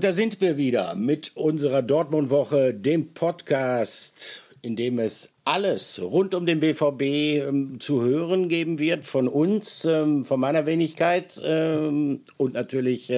Und da sind wir wieder mit unserer Dortmund-Woche, dem Podcast, in dem es alles rund um den BVB zu hören geben wird, von uns, von meiner Wenigkeit und natürlich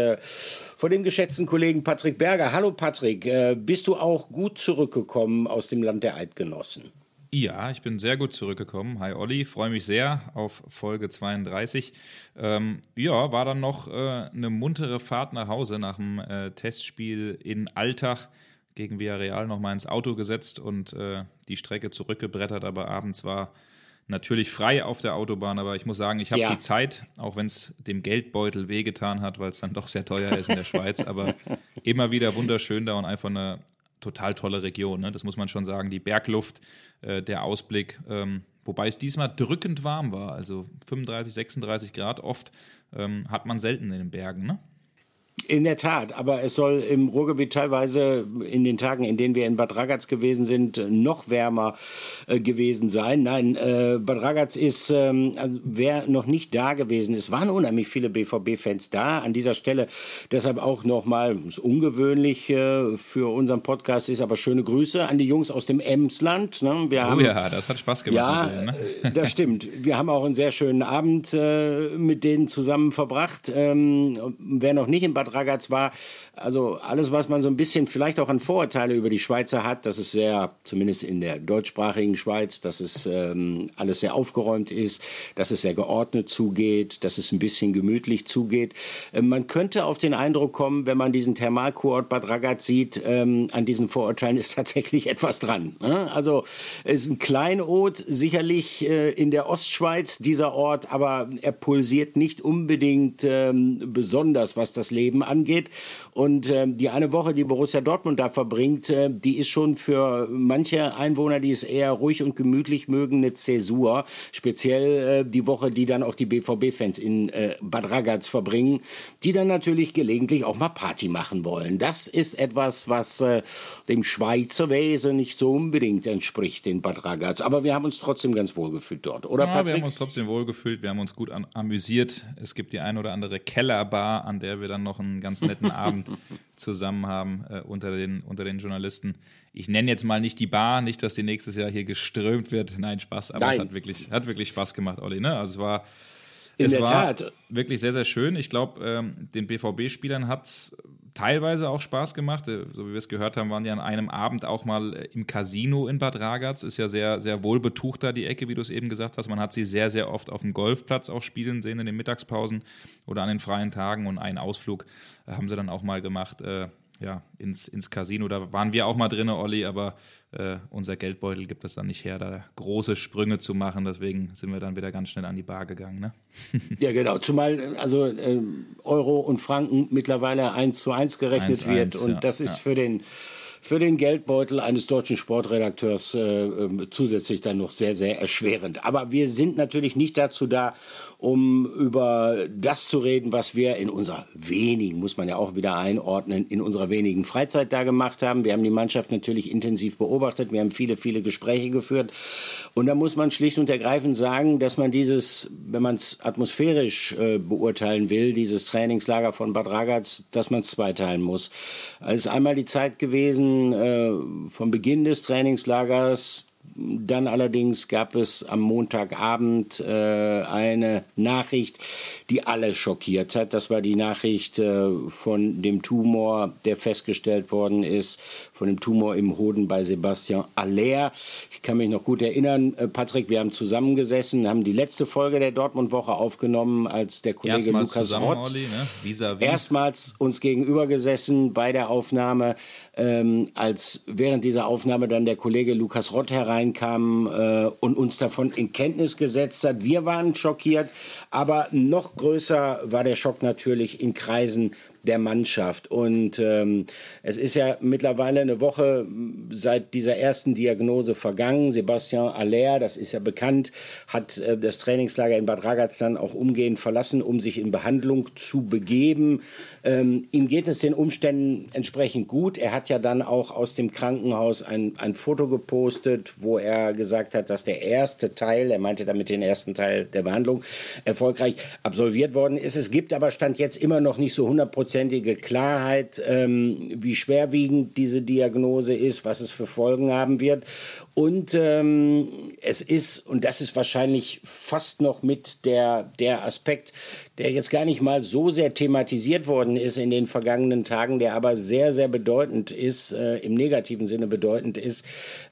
von dem geschätzten Kollegen Patrick Berger. Hallo Patrick, bist du auch gut zurückgekommen aus dem Land der Eidgenossen? Ja, ich bin sehr gut zurückgekommen. Hi Olli, freue mich sehr auf Folge 32. Ja, war dann noch eine muntere Fahrt nach Hause nach dem Testspiel in Alltag gegen Villarreal, nochmal ins Auto gesetzt und die Strecke zurückgebrettert, aber abends war natürlich frei auf der Autobahn, aber ich muss sagen, ich habe die Zeit, auch wenn es dem Geldbeutel wehgetan hat, weil es dann doch sehr teuer ist in der Schweiz, aber immer wieder wunderschön da und einfach eine total tolle Region, ne? Das muss man schon sagen, die Bergluft, der Ausblick, wobei es diesmal drückend warm war, also 35, 36 Grad oft, hat man selten in den Bergen, ne? In der Tat, aber es soll im Ruhrgebiet teilweise in den Tagen, in denen wir in Bad Ragaz gewesen sind, noch wärmer gewesen sein. Nein, Bad Ragaz ist, also wer noch nicht da gewesen ist, waren unheimlich viele BVB-Fans da. An dieser Stelle deshalb auch nochmal, ist ungewöhnlich für unseren Podcast, ist aber schöne Grüße an die Jungs aus dem Emsland. Ne? Wir haben, das hat Spaß gemacht. Ja, mit denen, ne? Das stimmt. Wir haben auch einen sehr schönen Abend mit denen zusammen verbracht. Wer noch nicht in Bad Ragaz war, also alles, was man so ein bisschen vielleicht auch an Vorurteile über die Schweizer hat, dass es sehr, zumindest in der deutschsprachigen Schweiz, dass es alles sehr aufgeräumt ist, dass es sehr geordnet zugeht, dass es ein bisschen gemütlich zugeht. Man könnte auf den Eindruck kommen, wenn man diesen Thermalkurort Bad Ragaz sieht, an diesen Vorurteilen ist tatsächlich etwas dran. Ne? Also es ist ein Kleinod, sicherlich in der Ostschweiz dieser Ort, aber er pulsiert nicht unbedingt besonders, was das Leben angeht. Und die eine Woche, die Borussia Dortmund da verbringt, die ist schon für manche Einwohner, die es eher ruhig und gemütlich mögen, eine Zäsur. Speziell die Woche, die dann auch die BVB-Fans in Bad Ragaz verbringen, die dann natürlich gelegentlich auch mal Party machen wollen. Das ist etwas, was dem Schweizer Wesen nicht so unbedingt entspricht in Bad Ragaz. Aber wir haben uns trotzdem ganz wohl gefühlt dort, oder Patrick? Ja, wir haben uns trotzdem wohl gefühlt, wir haben uns gut amüsiert. Es gibt die ein oder andere Kellerbar, an der wir dann noch einen ganz netten Abend zusammen haben unter den Journalisten. Ich nenne jetzt mal nicht die Bar, nicht, dass die nächstes Jahr hier geströmt wird. Nein, Spaß, aber es hat wirklich Spaß gemacht, Olli, ne? Also es war wirklich sehr, sehr schön. Ich glaube, den BVB-Spielern hat es teilweise auch Spaß gemacht. So wie wir es gehört haben, waren die an einem Abend auch mal im Casino in Bad Ragaz. Ist ja sehr, sehr wohlbetucht da die Ecke, wie du es eben gesagt hast. Man hat sie sehr, sehr oft auf dem Golfplatz auch spielen sehen in den Mittagspausen oder an den freien Tagen. Und einen Ausflug haben sie dann auch mal gemacht, ins Casino. Da waren wir auch mal drin, Olli, aber unser Geldbeutel gibt es dann nicht her, da große Sprünge zu machen. Deswegen sind wir dann wieder ganz schnell an die Bar gegangen. Ne? Ja, genau. Zumal also Euro und Franken mittlerweile 1:1 gerechnet wird. Und das ist für den Geldbeutel eines deutschen Sportredakteurs zusätzlich dann noch sehr, sehr erschwerend. Aber wir sind natürlich nicht dazu da, um über das zu reden, was wir in unserer wenigen, muss man ja auch wieder einordnen, in unserer wenigen Freizeit da gemacht haben. Wir haben die Mannschaft natürlich intensiv beobachtet, wir haben viele, viele Gespräche geführt und da muss man schlicht und ergreifend sagen, dass man dieses, wenn man es atmosphärisch beurteilen will, dieses Trainingslager von Bad Ragaz, dass man es zweiteilen muss. Es ist einmal die Zeit gewesen vom Beginn des Trainingslagers. Dann allerdings gab es am Montagabend eine Nachricht, die alle schockiert hat. Das war die Nachricht von dem Tumor, der festgestellt worden ist, von dem Tumor im Hoden bei Sébastien Haller. Ich kann mich noch gut erinnern, Patrick, wir haben zusammengesessen, haben die letzte Folge der Dortmund-Woche aufgenommen, als der Kollege erstmals Lukas Roth, Olli, ne? Vis-à-vis. Erstmals uns gegenüber gesessen bei der Aufnahme. Als während dieser Aufnahme dann der Kollege Lukas Roth hereinkam und uns davon in Kenntnis gesetzt hat. Wir waren schockiert, aber noch größer war der Schock natürlich in Kreisen der Mannschaft. Und es ist ja mittlerweile eine Woche seit dieser ersten Diagnose vergangen. Sébastien Haller, das ist ja bekannt, hat das Trainingslager in Bad Ragaz dann auch umgehend verlassen, um sich in Behandlung zu begeben. Ihm geht es den Umständen entsprechend gut. Er hat ja dann auch aus dem Krankenhaus ein Foto gepostet, wo er gesagt hat, dass der erste Teil, er meinte damit den ersten Teil der Behandlung, erfolgreich absolviert worden ist. Es gibt aber Stand jetzt immer noch nicht so 100% hundertprozentige Klarheit, wie schwerwiegend diese Diagnose ist, was es für Folgen haben wird. Und es ist, und das ist wahrscheinlich fast noch mit der Aspekt, der jetzt gar nicht mal so sehr thematisiert worden ist in den vergangenen Tagen, der aber sehr, sehr bedeutend ist, im negativen Sinne bedeutend ist,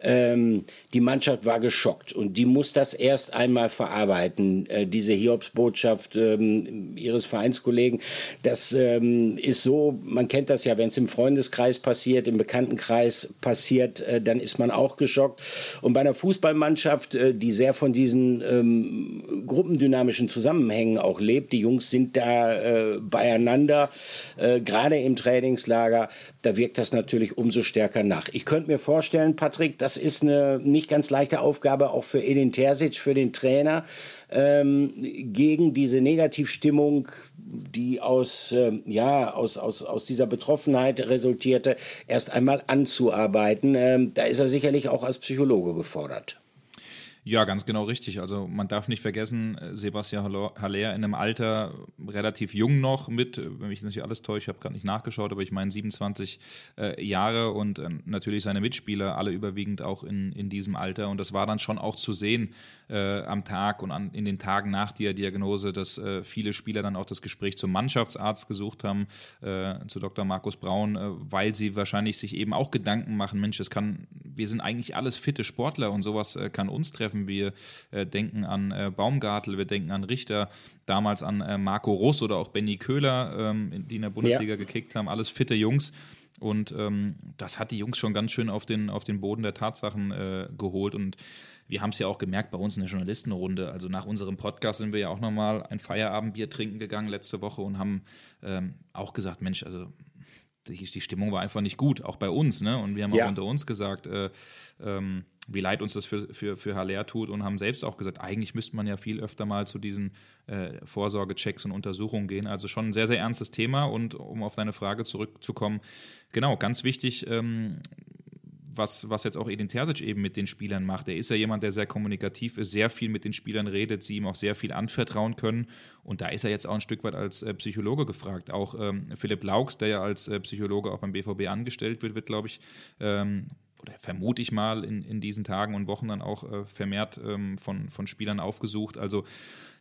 die Mannschaft war geschockt und die muss das erst einmal verarbeiten, diese Hiobsbotschaft ihres Vereinskollegen. Das ist so, man kennt das ja, wenn es im Freundeskreis passiert, im Bekanntenkreis passiert, dann ist man auch geschockt. Und bei einer Fußballmannschaft, die sehr von diesen gruppendynamischen Zusammenhängen auch lebt, die Jungs sind da beieinander, gerade im Trainingslager, da wirkt das natürlich umso stärker nach. Ich könnte mir vorstellen, Patrick, das ist eine nicht ganz leichte Aufgabe auch für Edin Terzic, für den Trainer, gegen diese Negativstimmung, die aus dieser Betroffenheit resultierte, erst einmal anzuarbeiten. Da ist er sicherlich auch als Psychologe gefordert. Ja, ganz genau richtig. Also man darf nicht vergessen, Sébastien Haller in einem Alter relativ jung noch mit, wenn mich nicht alles täuscht, ich habe gerade nicht nachgeschaut, aber ich meine 27 Jahre und natürlich seine Mitspieler alle überwiegend auch in diesem Alter. Und das war dann schon auch zu sehen am Tag und in den Tagen nach der Diagnose, dass viele Spieler dann auch das Gespräch zum Mannschaftsarzt gesucht haben, zu Dr. Markus Braun, weil sie wahrscheinlich sich eben auch Gedanken machen, Mensch, wir sind eigentlich alles fitte Sportler und sowas kann uns treffen. Wir denken an Baumgartl, wir denken an Richter, damals an Marco Reus oder auch Benny Köhler, die in der Bundesliga gekickt haben, alles fitte Jungs. Und das hat die Jungs schon ganz schön auf den Boden der Tatsachen geholt. Und wir haben es ja auch gemerkt bei uns in der Journalistenrunde. Also nach unserem Podcast sind wir ja auch nochmal ein Feierabendbier trinken gegangen letzte Woche und haben auch gesagt, Mensch, also die Stimmung war einfach nicht gut, auch bei uns, ne? Und wir haben auch unter uns gesagt, wie leid uns das für Haller tut und haben selbst auch gesagt, eigentlich müsste man ja viel öfter mal zu diesen Vorsorgechecks und Untersuchungen gehen. Also schon ein sehr, sehr ernstes Thema und um auf deine Frage zurückzukommen, genau, ganz wichtig, was jetzt auch Edin Terzic eben mit den Spielern macht. Er ist ja jemand, der sehr kommunikativ ist, sehr viel mit den Spielern redet, sie ihm auch sehr viel anvertrauen können. Und da ist er jetzt auch ein Stück weit als Psychologe gefragt. Auch Philipp Laux, der ja als Psychologe auch beim BVB angestellt wird, glaube ich, oder vermute ich mal, in diesen Tagen und Wochen dann auch vermehrt von Spielern aufgesucht. Also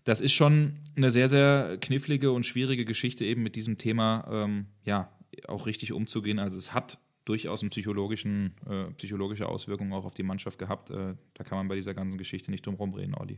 das ist schon eine sehr, sehr knifflige und schwierige Geschichte, eben mit diesem Thema auch richtig umzugehen. Also es hat durchaus eine psychologische Auswirkung auch auf die Mannschaft gehabt. Da kann man bei dieser ganzen Geschichte nicht drum rumreden, Olli.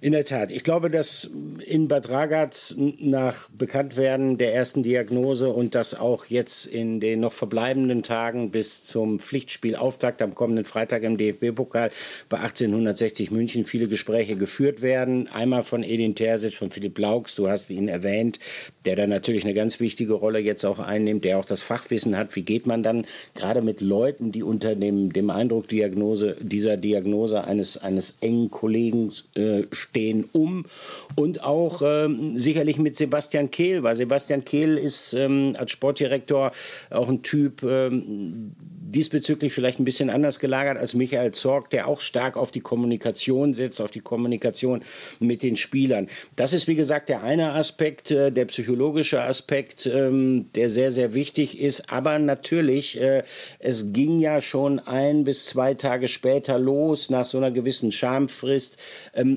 In der Tat. Ich glaube, dass in Bad Ragaz nach Bekanntwerden der ersten Diagnose und das auch jetzt in den noch verbleibenden Tagen bis zum Pflichtspielauftakt am kommenden Freitag im DFB-Pokal bei 1860 München viele Gespräche geführt werden. Einmal von Edin Terzic, von Philipp Laux, du hast ihn erwähnt, der da natürlich eine ganz wichtige Rolle jetzt auch einnimmt, der auch das Fachwissen hat. Wie geht man dann gerade mit Leuten, die unter dem Eindruck dieser Diagnose eines engen Kollegen stehen und auch sicherlich mit Sebastian Kehl, weil Sebastian Kehl ist als Sportdirektor auch ein Typ, diesbezüglich vielleicht ein bisschen anders gelagert als Michael Zorc, der auch stark auf die Kommunikation setzt, auf die Kommunikation mit den Spielern. Das ist, wie gesagt, der eine Aspekt, der psychologische Aspekt, der sehr, sehr wichtig ist. Aber natürlich, es ging ja schon 1 bis 2 Tage später los, nach so einer gewissen Schamfrist.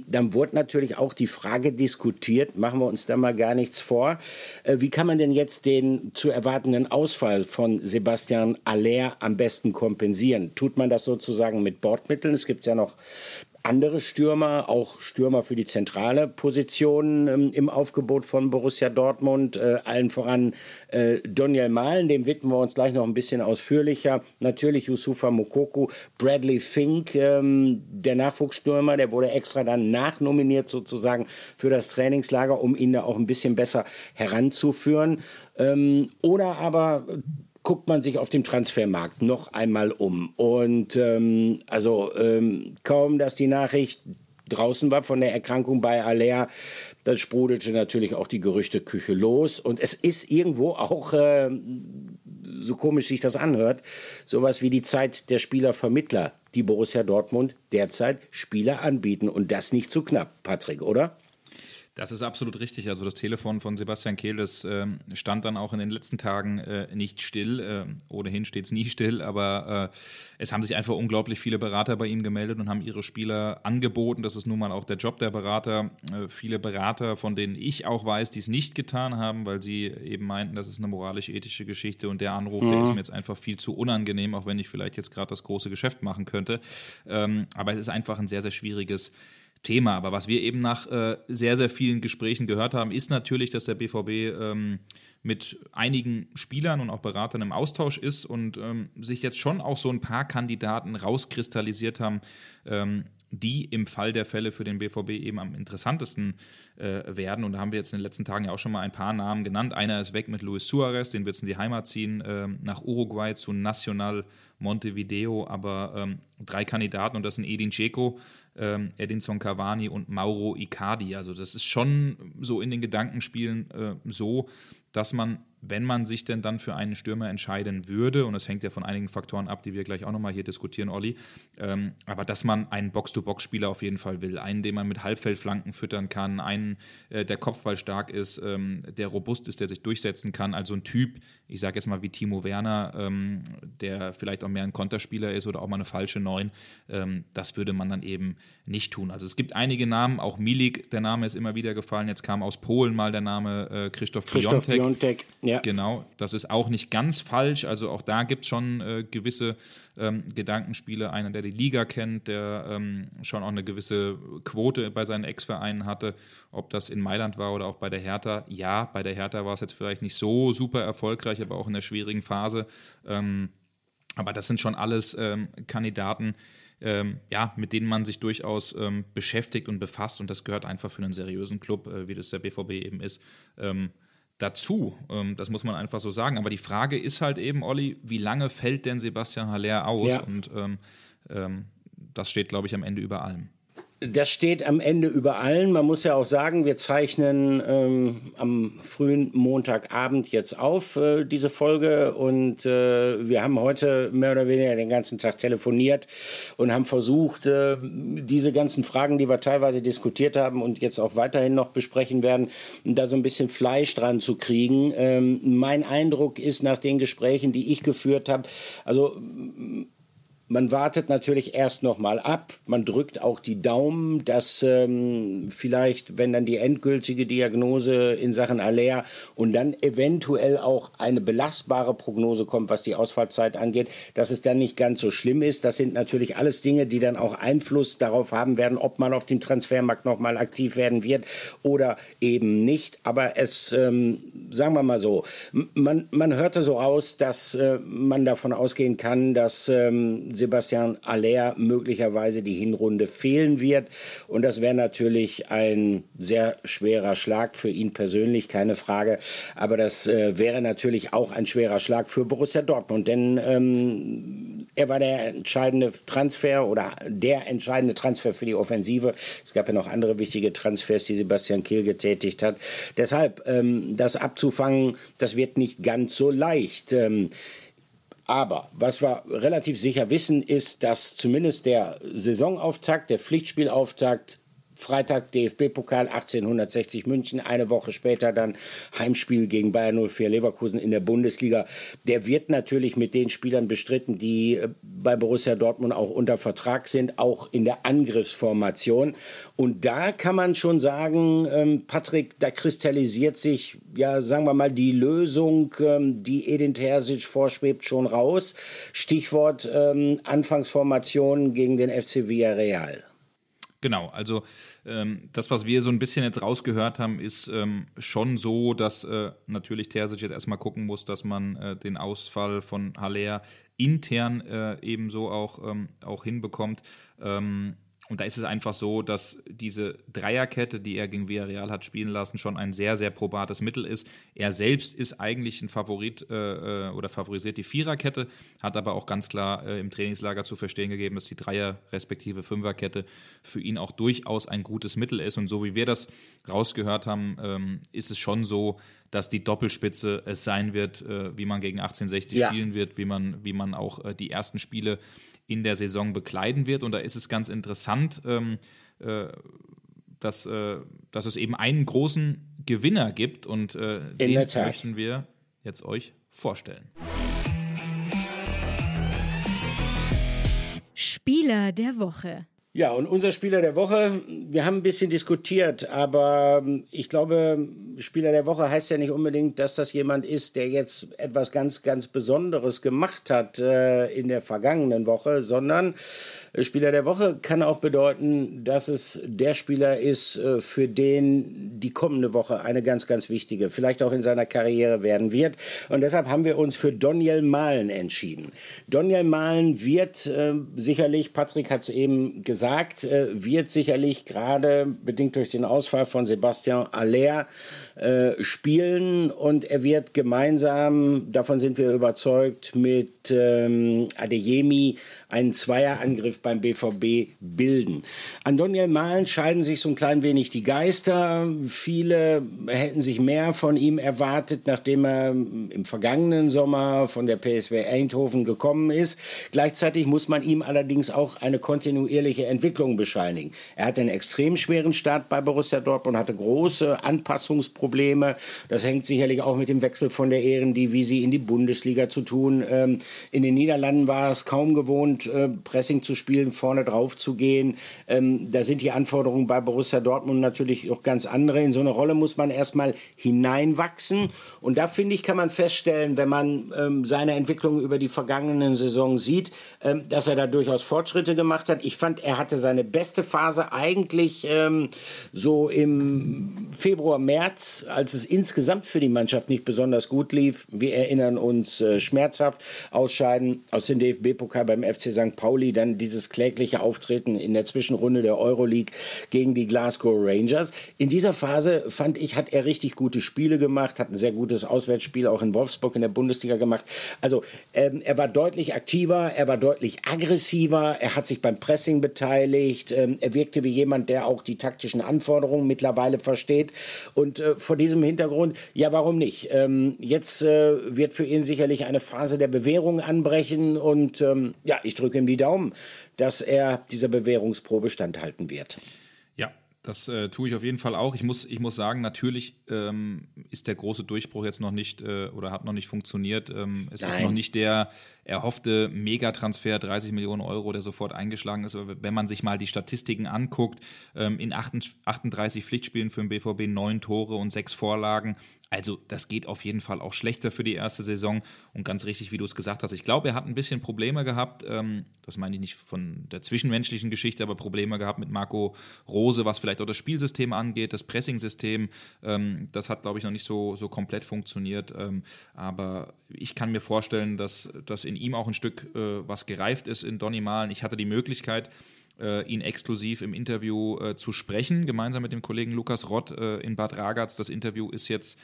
Dann wurde natürlich auch die Frage diskutiert, machen wir uns da mal gar nichts vor, wie kann man denn jetzt den zu erwartenden Ausfall von Sébastien Haller am besten kompensieren? Tut man das sozusagen mit Bordmitteln? Es gibt ja noch andere Stürmer, auch Stürmer für die zentrale Position im Aufgebot von Borussia Dortmund, allen voran Donyell Malen, dem widmen wir uns gleich noch ein bisschen ausführlicher. Natürlich Youssoufa Moukoko, Bradley Fink, der Nachwuchsstürmer, der wurde extra dann nachnominiert sozusagen für das Trainingslager, um ihn da auch ein bisschen besser heranzuführen. Oder aber guckt man sich auf dem Transfermarkt noch einmal um. Und kaum, dass die Nachricht draußen war von der Erkrankung bei Haller, dann sprudelte natürlich auch die Gerüchteküche los. Und es ist irgendwo auch, so komisch sich das anhört, sowas wie die Zeit der Spielervermittler, die Borussia Dortmund derzeit Spieler anbieten. Und das nicht zu knapp, Patrick, oder? Das ist absolut richtig. Also das Telefon von Sebastian Kehl, das stand dann auch in den letzten Tagen nicht still. Ohnehin steht es nie still, aber es haben sich einfach unglaublich viele Berater bei ihm gemeldet und haben ihre Spieler angeboten. Das ist nun mal auch der Job der Berater. Viele Berater, von denen ich auch weiß, die es nicht getan haben, weil sie eben meinten, das ist eine moralisch-ethische Geschichte und der Anruf, der ist mir jetzt einfach viel zu unangenehm, auch wenn ich vielleicht jetzt gerade das große Geschäft machen könnte. Aber es ist einfach ein sehr, sehr schwieriges Thema. Aber was wir eben nach sehr, sehr vielen Gesprächen gehört haben, ist natürlich, dass der BVB mit einigen Spielern und auch Beratern im Austausch ist und sich jetzt schon auch so ein paar Kandidaten rauskristallisiert haben, die im Fall der Fälle für den BVB eben am interessantesten werden. Und da haben wir jetzt in den letzten Tagen ja auch schon mal ein paar Namen genannt. Einer ist weg mit Luis Suarez, den wird es in die Heimat ziehen, nach Uruguay zu Nacional Montevideo. Aber drei Kandidaten, und das sind Edin Dzeko, Edinson Cavani und Mauro Icardi. Also das ist schon so in den Gedankenspielen so, dass man, wenn man sich denn dann für einen Stürmer entscheiden würde, und das hängt ja von einigen Faktoren ab, die wir gleich auch nochmal hier diskutieren, Olli, aber dass man einen Box-to-Box-Spieler auf jeden Fall will, einen, den man mit Halbfeldflanken füttern kann, einen, der kopfballstark ist, der robust ist, der sich durchsetzen kann, also ein Typ, ich sage jetzt mal wie Timo Werner, der vielleicht auch mehr ein Konterspieler ist oder auch mal eine falsche 9, das würde man dann eben nicht tun. Also es gibt einige Namen, auch Milik, der Name ist immer wieder gefallen, jetzt kam aus Polen mal der Name Krzysztof Piontek. Ja. Genau, das ist auch nicht ganz falsch, also auch da gibt es schon gewisse Gedankenspiele, einer, der die Liga kennt, der schon auch eine gewisse Quote bei seinen Ex-Vereinen hatte, ob das in Mailand war oder auch bei der Hertha. Ja, bei der Hertha war es jetzt vielleicht nicht so super erfolgreich, aber auch in der schwierigen Phase, aber das sind schon alles Kandidaten, ja, mit denen man sich durchaus beschäftigt und befasst, und das gehört einfach für einen seriösen Club, wie das der BVB eben ist, dazu, das muss man einfach so sagen. Aber die Frage ist halt eben, Olli, wie lange fällt denn Sebastian Haller aus? Ja. Und das steht, glaube ich, am Ende über allem. Das steht am Ende über allen. Man muss ja auch sagen, wir zeichnen am frühen Montagabend jetzt auf, diese Folge. Und wir haben heute mehr oder weniger den ganzen Tag telefoniert und haben versucht, diese ganzen Fragen, die wir teilweise diskutiert haben und jetzt auch weiterhin noch besprechen werden, da so ein bisschen Fleisch dran zu kriegen. Mein Eindruck ist nach den Gesprächen, die ich geführt habe, also man wartet natürlich erst nochmal ab, man drückt auch die Daumen, dass vielleicht, wenn dann die endgültige Diagnose in Sachen Haller und dann eventuell auch eine belastbare Prognose kommt, was die Ausfallzeit angeht, dass es dann nicht ganz so schlimm ist. Das sind natürlich alles Dinge, die dann auch Einfluss darauf haben werden, ob man auf dem Transfermarkt nochmal aktiv werden wird oder eben nicht. Aber es, sagen wir mal so, man hörte so aus, dass man davon ausgehen kann, dass Sebastian Haller möglicherweise die Hinrunde fehlen wird. Und das wäre natürlich ein sehr schwerer Schlag für ihn persönlich, keine Frage. Aber das wäre natürlich auch ein schwerer Schlag für Borussia Dortmund. Denn er war der entscheidende Transfer oder der entscheidende Transfer für die Offensive. Es gab ja noch andere wichtige Transfers, die Sebastian Kehl getätigt hat. Deshalb, das abzufangen, das wird nicht ganz so leicht. Aber was wir relativ sicher wissen, ist, dass zumindest der Saisonauftakt, der Pflichtspielauftakt, Freitag DFB-Pokal 1860 München, eine Woche später dann Heimspiel gegen Bayer 04 Leverkusen in der Bundesliga. Der wird natürlich mit den Spielern bestritten, die bei Borussia Dortmund auch unter Vertrag sind, auch in der Angriffsformation. Und da kann man schon sagen, Patrick, da kristallisiert sich, ja, sagen wir mal, die Lösung, die Edin Terzic vorschwebt, schon raus. Stichwort Anfangsformation gegen den FC Villarreal. Genau, also das, was wir so ein bisschen jetzt rausgehört haben, ist schon so, dass natürlich Terzic jetzt erstmal gucken muss, dass man den Ausfall von Haller intern ebenso auch hinbekommt. Und da ist es einfach so, dass diese Dreierkette, die er gegen Villarreal hat spielen lassen, schon ein sehr, sehr probates Mittel ist. Er selbst ist eigentlich ein Favorit oder favorisiert die Viererkette, hat aber auch ganz klar im Trainingslager zu verstehen gegeben, dass die Dreier- respektive Fünferkette für ihn auch durchaus ein gutes Mittel ist. Und so wie wir das rausgehört haben, ist es schon so, dass die Doppelspitze es sein wird, wie man gegen 1860 spielen wird, wie man auch die ersten Spiele in der Saison bekleiden wird. Und da ist es ganz interessant, dass es eben einen großen Gewinner gibt und den möchten wir jetzt euch vorstellen. Spieler der Woche. Ja, und unser Spieler der Woche, wir haben ein bisschen diskutiert, aber ich glaube, Spieler der Woche heißt ja nicht unbedingt, dass das jemand ist, der jetzt etwas ganz, ganz Besonderes gemacht hat in der vergangenen Woche, sondern Spieler der Woche kann auch bedeuten, dass es der Spieler ist, für den die kommende Woche eine ganz, ganz wichtige, vielleicht auch in seiner Karriere werden wird. Und deshalb haben wir uns für Donyell Malen entschieden. Donyell Malen wird sicherlich, Patrick hat es eben gesagt, wird sicherlich gerade bedingt durch den Ausfall von Sébastien Haller spielen, und er wird gemeinsam, davon sind wir überzeugt, mit Adeyemi einen Zweierangriff beim BVB bilden. An Donyell Malen scheiden sich so ein klein wenig die Geister. Viele hätten sich mehr von ihm erwartet, nachdem er im vergangenen Sommer von der PSV Eindhoven gekommen ist. Gleichzeitig muss man ihm allerdings auch eine kontinuierliche Entwicklung bescheinigen. Er hatte einen extrem schweren Start bei Borussia Dortmund, hatte große Anpassungsprobleme. Das hängt sicherlich auch mit dem Wechsel von der Eredivisie in die Bundesliga zu tun. In den Niederlanden war es kaum gewohnt, Pressing zu spielen, vorne drauf zu gehen. Da sind die Anforderungen bei Borussia Dortmund natürlich auch ganz andere. In so eine Rolle muss man erstmal hineinwachsen. Und da, finde ich, kann man feststellen, wenn man seine Entwicklung über die vergangenen Saison sieht, dass er da durchaus Fortschritte gemacht hat. Ich fand, er hatte seine beste Phase eigentlich so im Februar, März, als es insgesamt für die Mannschaft nicht besonders gut lief. Wir erinnern uns schmerzhaft, Ausscheiden aus dem DFB-Pokal beim FC St. Pauli, dann dieses klägliche Auftreten in der Zwischenrunde der Euroleague gegen die Glasgow Rangers. In dieser Phase, fand ich, hat er richtig gute Spiele gemacht, hat ein sehr gutes Auswärtsspiel auch in Wolfsburg in der Bundesliga gemacht. Also er war deutlich aktiver, er war deutlich aggressiver, er hat sich beim Pressing beteiligt, er wirkte wie jemand, der auch die taktischen Anforderungen mittlerweile versteht. Und vor diesem Hintergrund, ja, warum nicht? Jetzt wird für ihn sicherlich eine Phase der Bewährung anbrechen und ja, ich drücke ihm die Daumen, dass er dieser Bewährungsprobe standhalten wird. Ja, das tue ich auf jeden Fall auch. Ich muss sagen, natürlich ist der große Durchbruch jetzt noch nicht oder hat noch nicht funktioniert. Es Nein. ist noch nicht der erhoffte Megatransfer, 30 Millionen Euro, der sofort eingeschlagen ist. Aber wenn man sich mal die Statistiken anguckt, in 38 Pflichtspielen für den BVB 9 Tore und 6 Vorlagen. Also das geht auf jeden Fall auch schlechter für die erste Saison. Und ganz richtig, wie du es gesagt hast, ich glaube, er hat ein bisschen Probleme gehabt, das meine ich nicht von der zwischenmenschlichen Geschichte, aber Probleme gehabt mit Marco Reus, was vielleicht auch das Spielsystem angeht, das Pressingsystem. Das hat, glaube ich, noch nicht so komplett funktioniert. Aber ich kann mir vorstellen, dass in ihm auch ein Stück was gereift ist in Donyell Malen. Ich hatte die Möglichkeit, ihn exklusiv im Interview zu sprechen, gemeinsam mit dem Kollegen Lukas Roth in Bad Ragaz. Das Interview ist jetzt,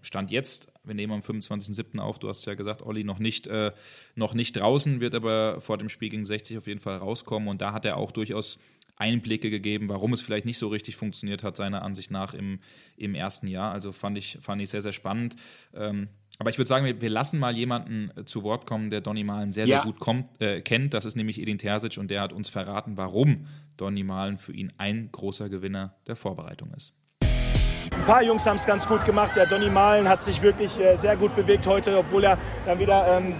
Stand jetzt, wir nehmen am 25.07. auf, du hast es ja gesagt, Olli, noch nicht draußen, wird aber vor dem Spiel gegen 60 auf jeden Fall rauskommen. Und da hat er auch durchaus Einblicke gegeben, warum es vielleicht nicht so richtig funktioniert hat, seiner Ansicht nach im ersten Jahr. Also fand ich sehr, sehr spannend. Aber ich würde sagen, wir lassen mal jemanden zu Wort kommen, der Donyell Malen sehr, sehr gut kennt. Das ist nämlich Edin Terzic, und der hat uns verraten, warum Donyell Malen für ihn ein großer Gewinner der Vorbereitung ist. Ein paar Jungs haben es ganz gut gemacht. Der Donyell Malen hat sich wirklich sehr gut bewegt heute, obwohl er dann wieder ein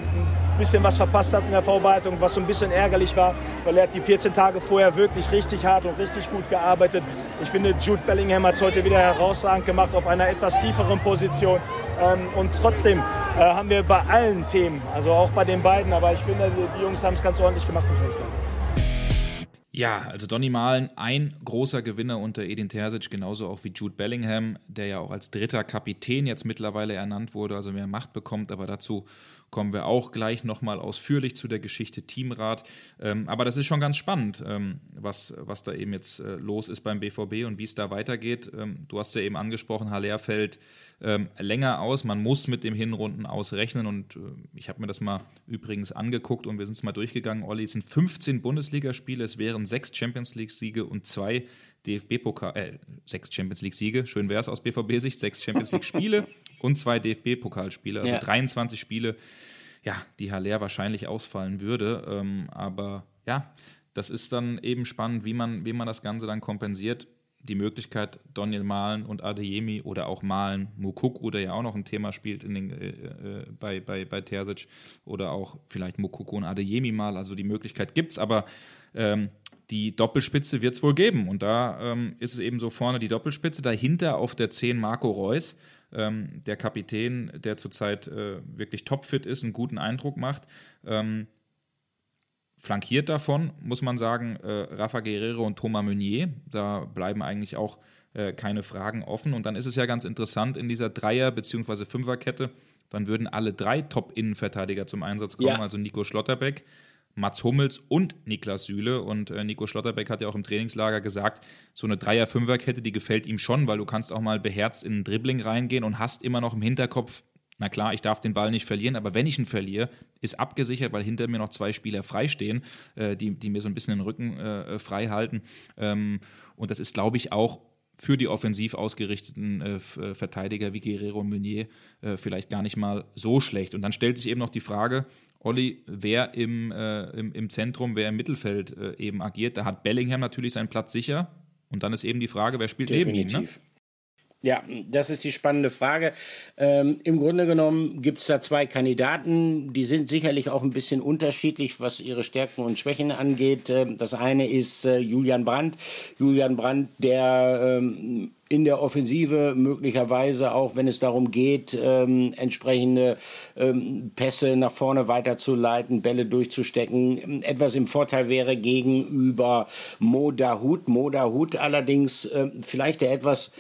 bisschen was verpasst hat in der Vorbereitung, was so ein bisschen ärgerlich war, weil er hat die 14 Tage vorher wirklich richtig hart und richtig gut gearbeitet. Ich finde, Jude Bellingham hat es heute wieder herausragend gemacht auf einer etwas tieferen Position. Und trotzdem haben wir bei allen Themen, also auch bei den beiden, aber ich finde, die Jungs haben es ganz ordentlich gemacht im Trainingslager. Ja, also Donyell Malen, ein großer Gewinner unter Edin Terzic, genauso auch wie Jude Bellingham, der ja auch als dritter Kapitän jetzt mittlerweile ernannt wurde, also mehr Macht bekommt, aber dazu kommen wir auch gleich nochmal ausführlich zu der Geschichte Teamrat. Aber das ist schon ganz spannend, was da eben jetzt los ist beim BVB und wie es da weitergeht. Du hast ja eben angesprochen, Haller fällt länger aus. Man muss mit dem Hinrunden ausrechnen, und ich habe mir das mal übrigens angeguckt und wir sind es mal durchgegangen, Olli. Es sind 15 Bundesligaspiele, es wären 6 Champions-League-Siege und 2 DFB-Pokal, 6 Champions-League-Siege, schön wäre es aus BVB-Sicht, 6 Champions-League-Spiele und 2 DFB-Pokalspiele, also 23 Spiele, ja, die Haller wahrscheinlich ausfallen würde, aber ja, das ist dann eben spannend, wie man das Ganze dann kompensiert. die Möglichkeit, Donyell Malen und Adeyemi oder auch Malen, Moukoko, der ja auch noch ein Thema spielt in den, bei Terzic, oder auch vielleicht Moukoko und Adeyemi mal, also die Möglichkeit gibt's, aber die Doppelspitze wird's wohl geben und da ist es eben so, vorne die Doppelspitze, dahinter auf der 10 Marco Reus, der Kapitän, der zurzeit wirklich topfit ist, einen guten Eindruck macht, flankiert davon, muss man sagen, Rafa Guerreiro und Thomas Meunier. Da bleiben eigentlich auch keine Fragen offen. Und dann ist es ja ganz interessant, in dieser Dreier- bzw. Fünferkette, dann würden alle drei Top-Innenverteidiger zum Einsatz kommen, ja. Also Nico Schlotterbeck, Mats Hummels und Niklas Süle. Und Nico Schlotterbeck hat ja auch im Trainingslager gesagt, so eine Dreier-Fünferkette, die gefällt ihm schon, weil du kannst auch mal beherzt in ein Dribbling reingehen und hast immer noch im Hinterkopf, na klar, ich darf den Ball nicht verlieren, aber wenn ich ihn verliere, ist abgesichert, weil hinter mir noch zwei Spieler freistehen, die mir so ein bisschen den Rücken frei halten. Und das ist, glaube ich, auch für die offensiv ausgerichteten Verteidiger wie Guerreiro und Meunier vielleicht gar nicht mal so schlecht. Und dann stellt sich eben noch die Frage, Olli, wer im Zentrum, wer im Mittelfeld eben agiert. Da hat Bellingham natürlich seinen Platz sicher. Und dann ist eben die Frage, wer spielt definitiv neben ihm, ne? Ja, das ist die spannende Frage. Im Grunde genommen gibt es da zwei Kandidaten, die sind sicherlich auch ein bisschen unterschiedlich, was ihre Stärken und Schwächen angeht. Das eine ist Julian Brandt. Julian Brandt, der in der Offensive möglicherweise auch, wenn es darum geht, entsprechende Pässe nach vorne weiterzuleiten, Bälle durchzustecken, etwas im Vorteil wäre gegenüber Mo Dahoud. Mo Dahoud allerdings vielleicht der etwas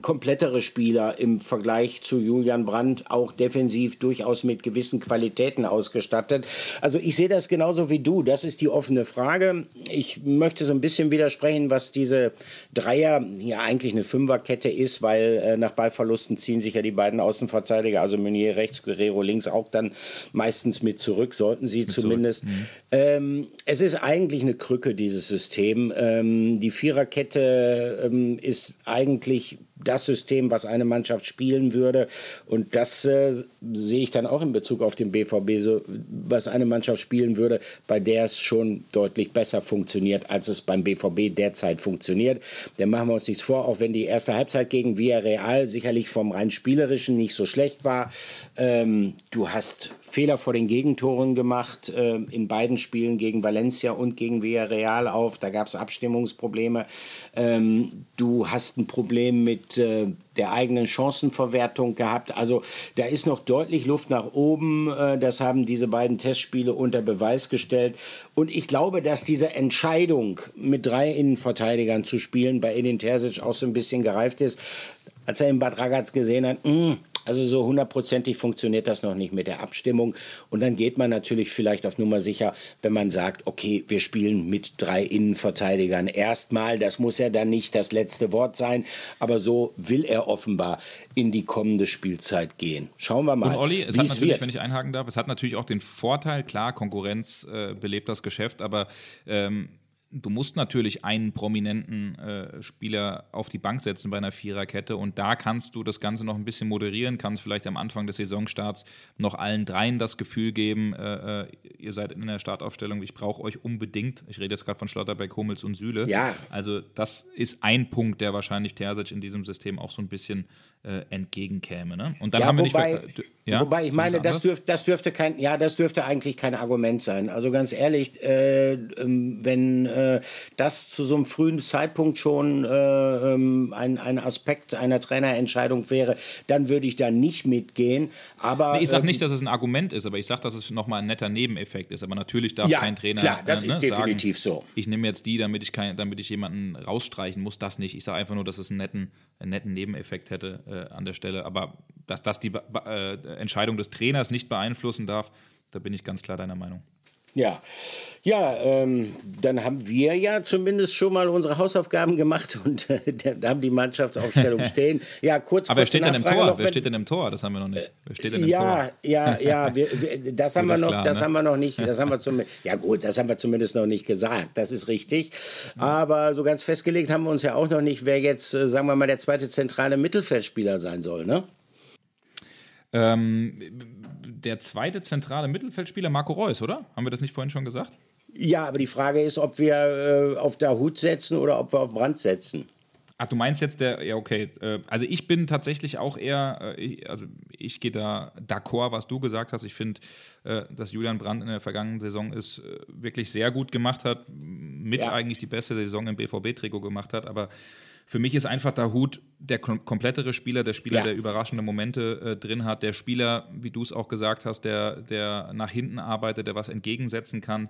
komplettere Spieler im Vergleich zu Julian Brandt, auch defensiv durchaus mit gewissen Qualitäten ausgestattet. Also ich sehe das genauso wie du, das ist die offene Frage. Ich möchte so ein bisschen widersprechen, was diese Dreier, ja eigentlich eine Fünferkette ist, weil nach Ballverlusten ziehen sich ja die beiden Außenverteidiger, also Meunier rechts, Guerreiro links, auch dann meistens mit zurück, sollten sie mit zumindest. Zurück. Mhm. Es ist eigentlich eine Krücke, dieses System. Die Viererkette ist eigentlich das System, was eine Mannschaft spielen würde. Und das sehe ich dann auch in Bezug auf den BVB, so, was eine Mannschaft spielen würde, bei der es schon deutlich besser funktioniert, als es beim BVB derzeit funktioniert. Denn machen wir uns nichts vor, auch wenn die erste Halbzeit gegen Villarreal sicherlich vom rein Spielerischen nicht so schlecht war. Du hast Fehler vor den Gegentoren gemacht, in beiden Spielen gegen Valencia und gegen Villarreal auf. Da gab es Abstimmungsprobleme. Du hast ein Problem mit der eigenen Chancenverwertung gehabt. Also da ist noch deutlich Luft nach oben. Das haben diese beiden Testspiele unter Beweis gestellt. Und ich glaube, dass diese Entscheidung, mit drei Innenverteidigern zu spielen, bei Edin Terzic auch so ein bisschen gereift ist. Als er in Bad Ragaz gesehen hat, also so hundertprozentig funktioniert das noch nicht mit der Abstimmung. Und dann geht man natürlich vielleicht auf Nummer sicher, wenn man sagt, okay, wir spielen mit drei Innenverteidigern erstmal. Das muss ja dann nicht das letzte Wort sein. Aber so will er offenbar in die kommende Spielzeit gehen. Schauen wir mal. Und Olli, es hat natürlich, wenn ich einhaken darf, es hat natürlich auch den Vorteil, klar, Konkurrenz belebt das Geschäft, aber du musst natürlich einen prominenten Spieler auf die Bank setzen bei einer Viererkette und da kannst du das Ganze noch ein bisschen moderieren, kannst vielleicht am Anfang des Saisonstarts noch allen dreien das Gefühl geben, ihr seid in der Startaufstellung, ich brauche euch unbedingt. Ich rede jetzt gerade von Schlotterbeck, Hummels und Süle. Ja. Also das ist ein Punkt, der wahrscheinlich Terzic in diesem System auch so ein bisschen entgegenkäme. Ne? Und dann wobei ich meine, das dürfte eigentlich kein Argument sein. Also ganz ehrlich, wenn das zu so einem frühen Zeitpunkt schon ein Aspekt einer Trainerentscheidung wäre, dann würde ich da nicht mitgehen. Aber ich sage nicht, dass es ein Argument ist, aber ich sage, dass es nochmal ein netter Nebeneffekt ist. Aber natürlich darf kein Trainer klar, das ist definitiv sagen, so. Ich nehme jetzt die, damit ich jemanden rausstreichen muss, das nicht. Ich sage einfach nur, dass es einen netten Nebeneffekt hätte. An der Stelle, aber dass das die Entscheidung des Trainers nicht beeinflussen darf, da bin ich ganz klar deiner Meinung. Ja, dann haben wir ja zumindest schon mal unsere Hausaufgaben gemacht und haben die Mannschaftsaufstellung stehen. Ja, kurz. Aber wer steht denn im Tor? Wer steht denn im Tor? Das haben wir noch nicht. Wer steht denn im Tor? Ja. Das haben wir noch. Klar, das haben wir noch nicht. Das haben wir zumindest noch nicht gesagt. Das ist richtig. Aber so ganz festgelegt haben wir uns ja auch noch nicht, wer jetzt, sagen wir mal, der zweite zentrale Mittelfeldspieler sein soll, ne? Der zweite zentrale Mittelfeldspieler, Marco Reus, oder? Haben wir das nicht vorhin schon gesagt? Ja, aber die Frage ist, ob wir auf Dahoud setzen oder ob wir auf Brandt setzen. Ach, du meinst jetzt der, ja, okay. Also ich bin tatsächlich auch eher, also ich gehe da d'accord, was du gesagt hast. Ich finde, dass Julian Brandt in der vergangenen Saison es wirklich sehr gut gemacht hat, mit eigentlich die beste Saison im BVB-Trikot gemacht hat. Aber für mich ist einfach Dahoud der komplettere Spieler, der Spieler, der überraschende Momente drin hat, der Spieler, wie du es auch gesagt hast, der nach hinten arbeitet, der was entgegensetzen kann.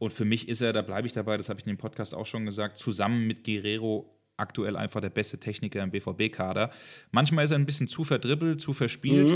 Und für mich ist er, da bleibe ich dabei, das habe ich in dem Podcast auch schon gesagt, zusammen mit Guerreiro aktuell einfach der beste Techniker im BVB-Kader. Manchmal ist er ein bisschen zu verdribbelt, zu verspielt,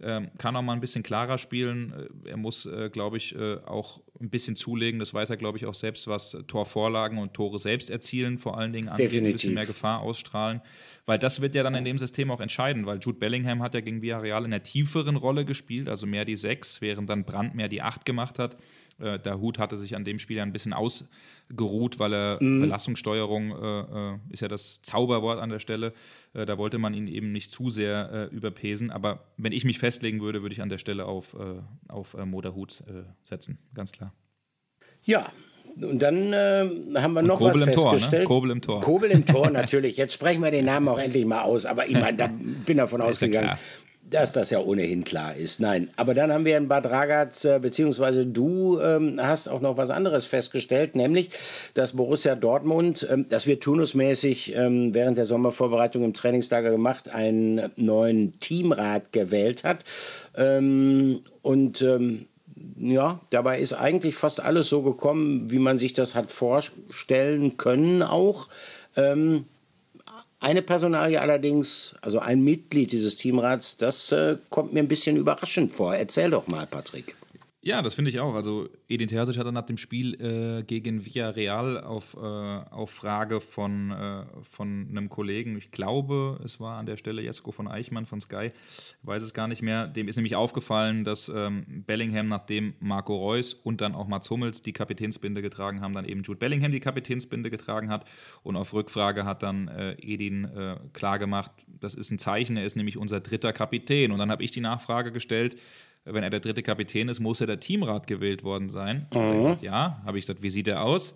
kann auch mal ein bisschen klarer spielen. Er muss, glaube ich, auch ein bisschen zulegen. Das weiß er, glaube ich, auch selbst, was Torvorlagen und Tore selbst erzielen, vor allen Dingen angeht, ein bisschen mehr Gefahr ausstrahlen. Weil das wird ja dann in dem System auch entscheiden, weil Jude Bellingham hat ja gegen Villarreal in der tieferen Rolle gespielt, also mehr die 6, während dann Brandt mehr die 8 gemacht hat. Dahoud hatte sich an dem Spiel ja ein bisschen ausgeruht, weil er Belastungssteuerung ist ja das Zauberwort an der Stelle. Da wollte man ihn eben nicht zu sehr überpesen. Aber wenn ich mich festlegen würde, würde ich an der Stelle auf Mo Dahoud setzen, ganz klar. Ja, und dann haben wir noch was festgestellt. Kobel im Tor, ne? Kobel im Tor, natürlich. Jetzt sprechen wir den Namen auch endlich mal aus. Aber ich meine, da bin davon ausgegangen, dass das ja ohnehin klar ist. Nein, aber dann haben wir in Bad Ragaz, beziehungsweise du hast auch noch was anderes festgestellt, nämlich, dass Borussia Dortmund, das wird turnusmäßig während der Sommervorbereitung im Trainingslager gemacht, einen neuen Teamrat gewählt hat. Ja, dabei ist eigentlich fast alles so gekommen, wie man sich das hat vorstellen können auch. Eine Personalie allerdings, also ein Mitglied dieses Teamrats, das kommt mir ein bisschen überraschend vor. Erzähl doch mal, Patrick. Ja, das finde ich auch. Also Edin Terzic hat dann nach dem Spiel gegen Villarreal auf Frage von einem Kollegen, ich glaube, es war an der Stelle Jesko von Eichmann von Sky, weiß es gar nicht mehr, dem ist nämlich aufgefallen, dass Bellingham, nachdem Marco Reus und dann auch Mats Hummels die Kapitänsbinde getragen haben, dann eben Jude Bellingham die Kapitänsbinde getragen hat, und auf Rückfrage hat dann Edin klargemacht, das ist ein Zeichen, er ist nämlich unser dritter Kapitän. Und dann habe ich die Nachfrage gestellt, wenn er der dritte Kapitän ist, muss ja der Teamrat gewählt worden sein. Mhm. Er sagt, ja, habe ich gesagt, wie sieht er aus?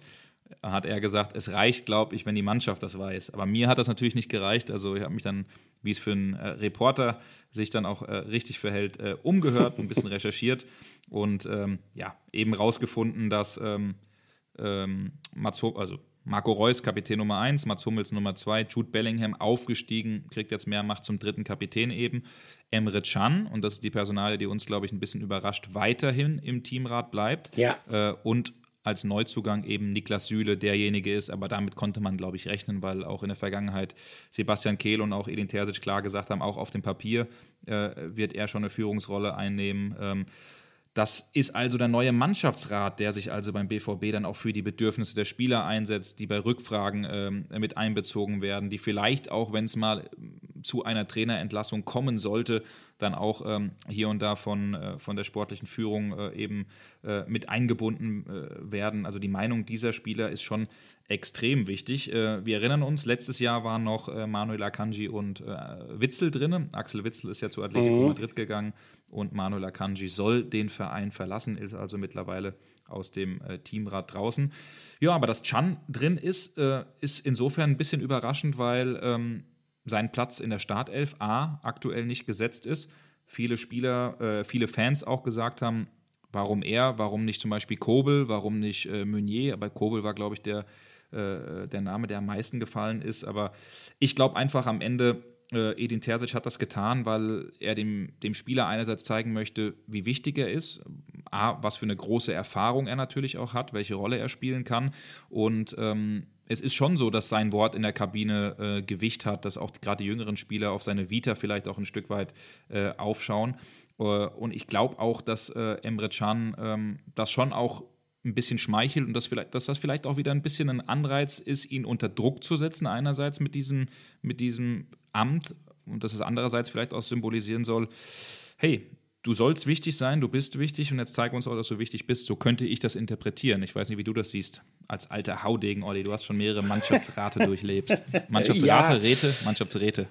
Hat er gesagt, es reicht, glaube ich, wenn die Mannschaft das weiß. Aber mir hat das natürlich nicht gereicht. Also ich habe mich dann, wie es für einen Reporter sich dann auch richtig verhält, umgehört, ein bisschen recherchiert und eben rausgefunden, dass Marco Reus, Kapitän Nummer 1, Mats Hummels Nummer 2, Jude Bellingham aufgestiegen, kriegt jetzt mehr Macht zum dritten Kapitän eben. Emre Can, und das ist die Personalie, die uns, glaube ich, ein bisschen überrascht, weiterhin im Teamrat bleibt. Ja. Und als Neuzugang eben Niklas Süle derjenige ist, aber damit konnte man, glaube ich, rechnen, weil auch in der Vergangenheit Sebastian Kehl und auch Edin Terzic klar gesagt haben, auch auf dem Papier wird er schon eine Führungsrolle einnehmen. Das ist also der neue Mannschaftsrat, der sich also beim BVB dann auch für die Bedürfnisse der Spieler einsetzt, die bei Rückfragen mit einbezogen werden, die vielleicht auch, wenn es mal zu einer Trainerentlassung kommen sollte, dann auch hier und da von der sportlichen Führung eben mit eingebunden werden. Also die Meinung dieser Spieler ist schon extrem wichtig. Wir erinnern uns, letztes Jahr waren noch Manuel Akanji und Witzel drin. Axel Witzel ist ja zu Atletico Madrid gegangen. Und Manuel Akanji soll den Verein verlassen, ist also mittlerweile aus dem Teamrat draußen. Ja, aber dass Can drin ist, ist insofern ein bisschen überraschend, weil sein Platz in der Startelf A aktuell nicht gesetzt ist. Viele Spieler, viele Fans auch gesagt haben, warum er, warum nicht zum Beispiel Kobel, warum nicht Meunier. Aber Kobel war, glaube ich, der Name, der am meisten gefallen ist. Aber ich glaube einfach am Ende, Edin Terzic hat das getan, weil er dem Spieler einerseits zeigen möchte, wie wichtig er ist, A, was für eine große Erfahrung er natürlich auch hat, welche Rolle er spielen kann, und es ist schon so, dass sein Wort in der Kabine Gewicht hat, dass auch gerade die jüngeren Spieler auf seine Vita vielleicht auch ein Stück weit aufschauen, und ich glaube auch, dass Emre Can das schon auch ein bisschen schmeichelt und dass das vielleicht auch wieder ein bisschen ein Anreiz ist, ihn unter Druck zu setzen, einerseits mit diesem Amt, und dass es andererseits vielleicht auch symbolisieren soll, hey, du sollst wichtig sein, du bist wichtig, und jetzt zeig uns auch, dass du wichtig bist. So könnte ich das interpretieren. Ich weiß nicht, wie du das siehst. als alter Haudegen, Olli, du hast schon mehrere Mannschaftsrate durchlebt. Mannschaftsräte.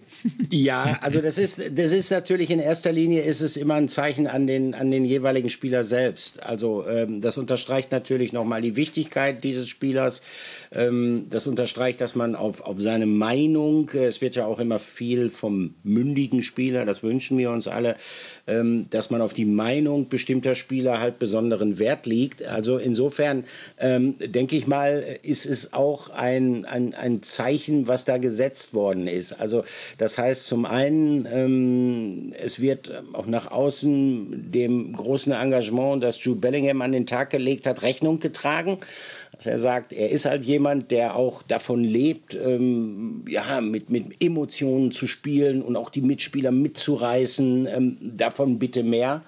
Ja, also das ist natürlich in erster Linie ist es immer ein Zeichen an den jeweiligen Spieler selbst. Also das unterstreicht natürlich nochmal die Wichtigkeit dieses Spielers. Das unterstreicht, dass man auf seine Meinung, es wird ja auch immer viel vom mündigen Spieler, das wünschen wir uns alle, dass man auf die Meinung bestimmter Spieler halt besonderen Wert legt. Also insofern denke ich mal, ist es auch ein Zeichen, was da gesetzt worden ist. Also das heißt zum einen, es wird auch nach außen dem großen Engagement, das Jude Bellingham an den Tag gelegt hat, Rechnung getragen. Dass er sagt, er ist halt jemand, der auch davon lebt, mit Emotionen zu spielen und auch die Mitspieler mitzureißen. Davon bitte mehr.